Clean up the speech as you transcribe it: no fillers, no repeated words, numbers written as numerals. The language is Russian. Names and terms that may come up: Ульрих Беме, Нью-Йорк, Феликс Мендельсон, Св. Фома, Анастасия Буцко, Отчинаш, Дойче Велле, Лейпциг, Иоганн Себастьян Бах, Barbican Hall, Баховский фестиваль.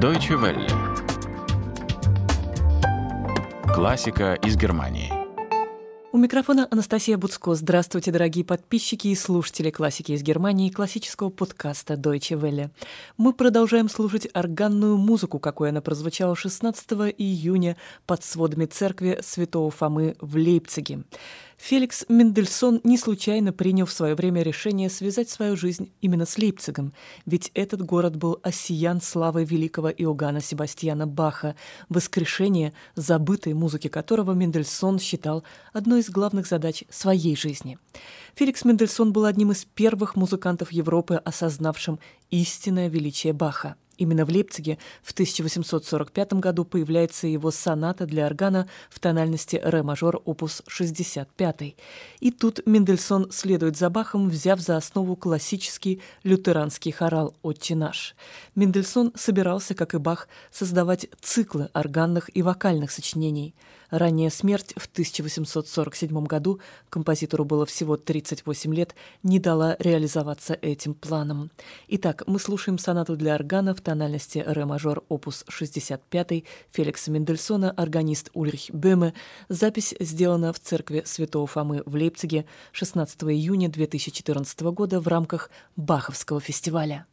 Дойче Велле. Классика из Германии. У микрофона Анастасия Буцко. Здравствуйте, дорогие подписчики и слушатели классики из Германии, классического подкаста Deutsche Welle. Мы продолжаем слушать органную музыку, какой она прозвучала 16 июня под сводами церкви Святого Фомы в Лейпциге. Феликс Мендельсон не случайно принял в свое время решение связать свою жизнь именно с Лейпцигом, ведь этот город был осиян славой великого Иоганна Себастьяна Баха, воскрешение забытой музыки которого Мендельсон считал одной из главных задач своей жизни. Феликс Мендельсон был одним из первых музыкантов Европы, осознавшим истинное величие Баха. Именно в Лейпциге в 1845 году появляется его соната для органа в тональности ре-мажор, опус 65. И тут Мендельсон следует за Бахом, взяв за основу классический лютеранский хорал «Отчинаш». Мендельсон собирался, как и Бах, создавать циклы органных и вокальных сочинений. Ранняя смерть в 1847 году, композитору было всего 38 лет, не дала реализоваться этим планам. Итак, мы слушаем сонату для органа в тональности ре-мажор, опус 65 Феликса Мендельсона, органист Ульрих Беме. Запись сделана в церкви Святого Фомы в Лейпциге 16 июня 2014 года в рамках Баховского фестиваля.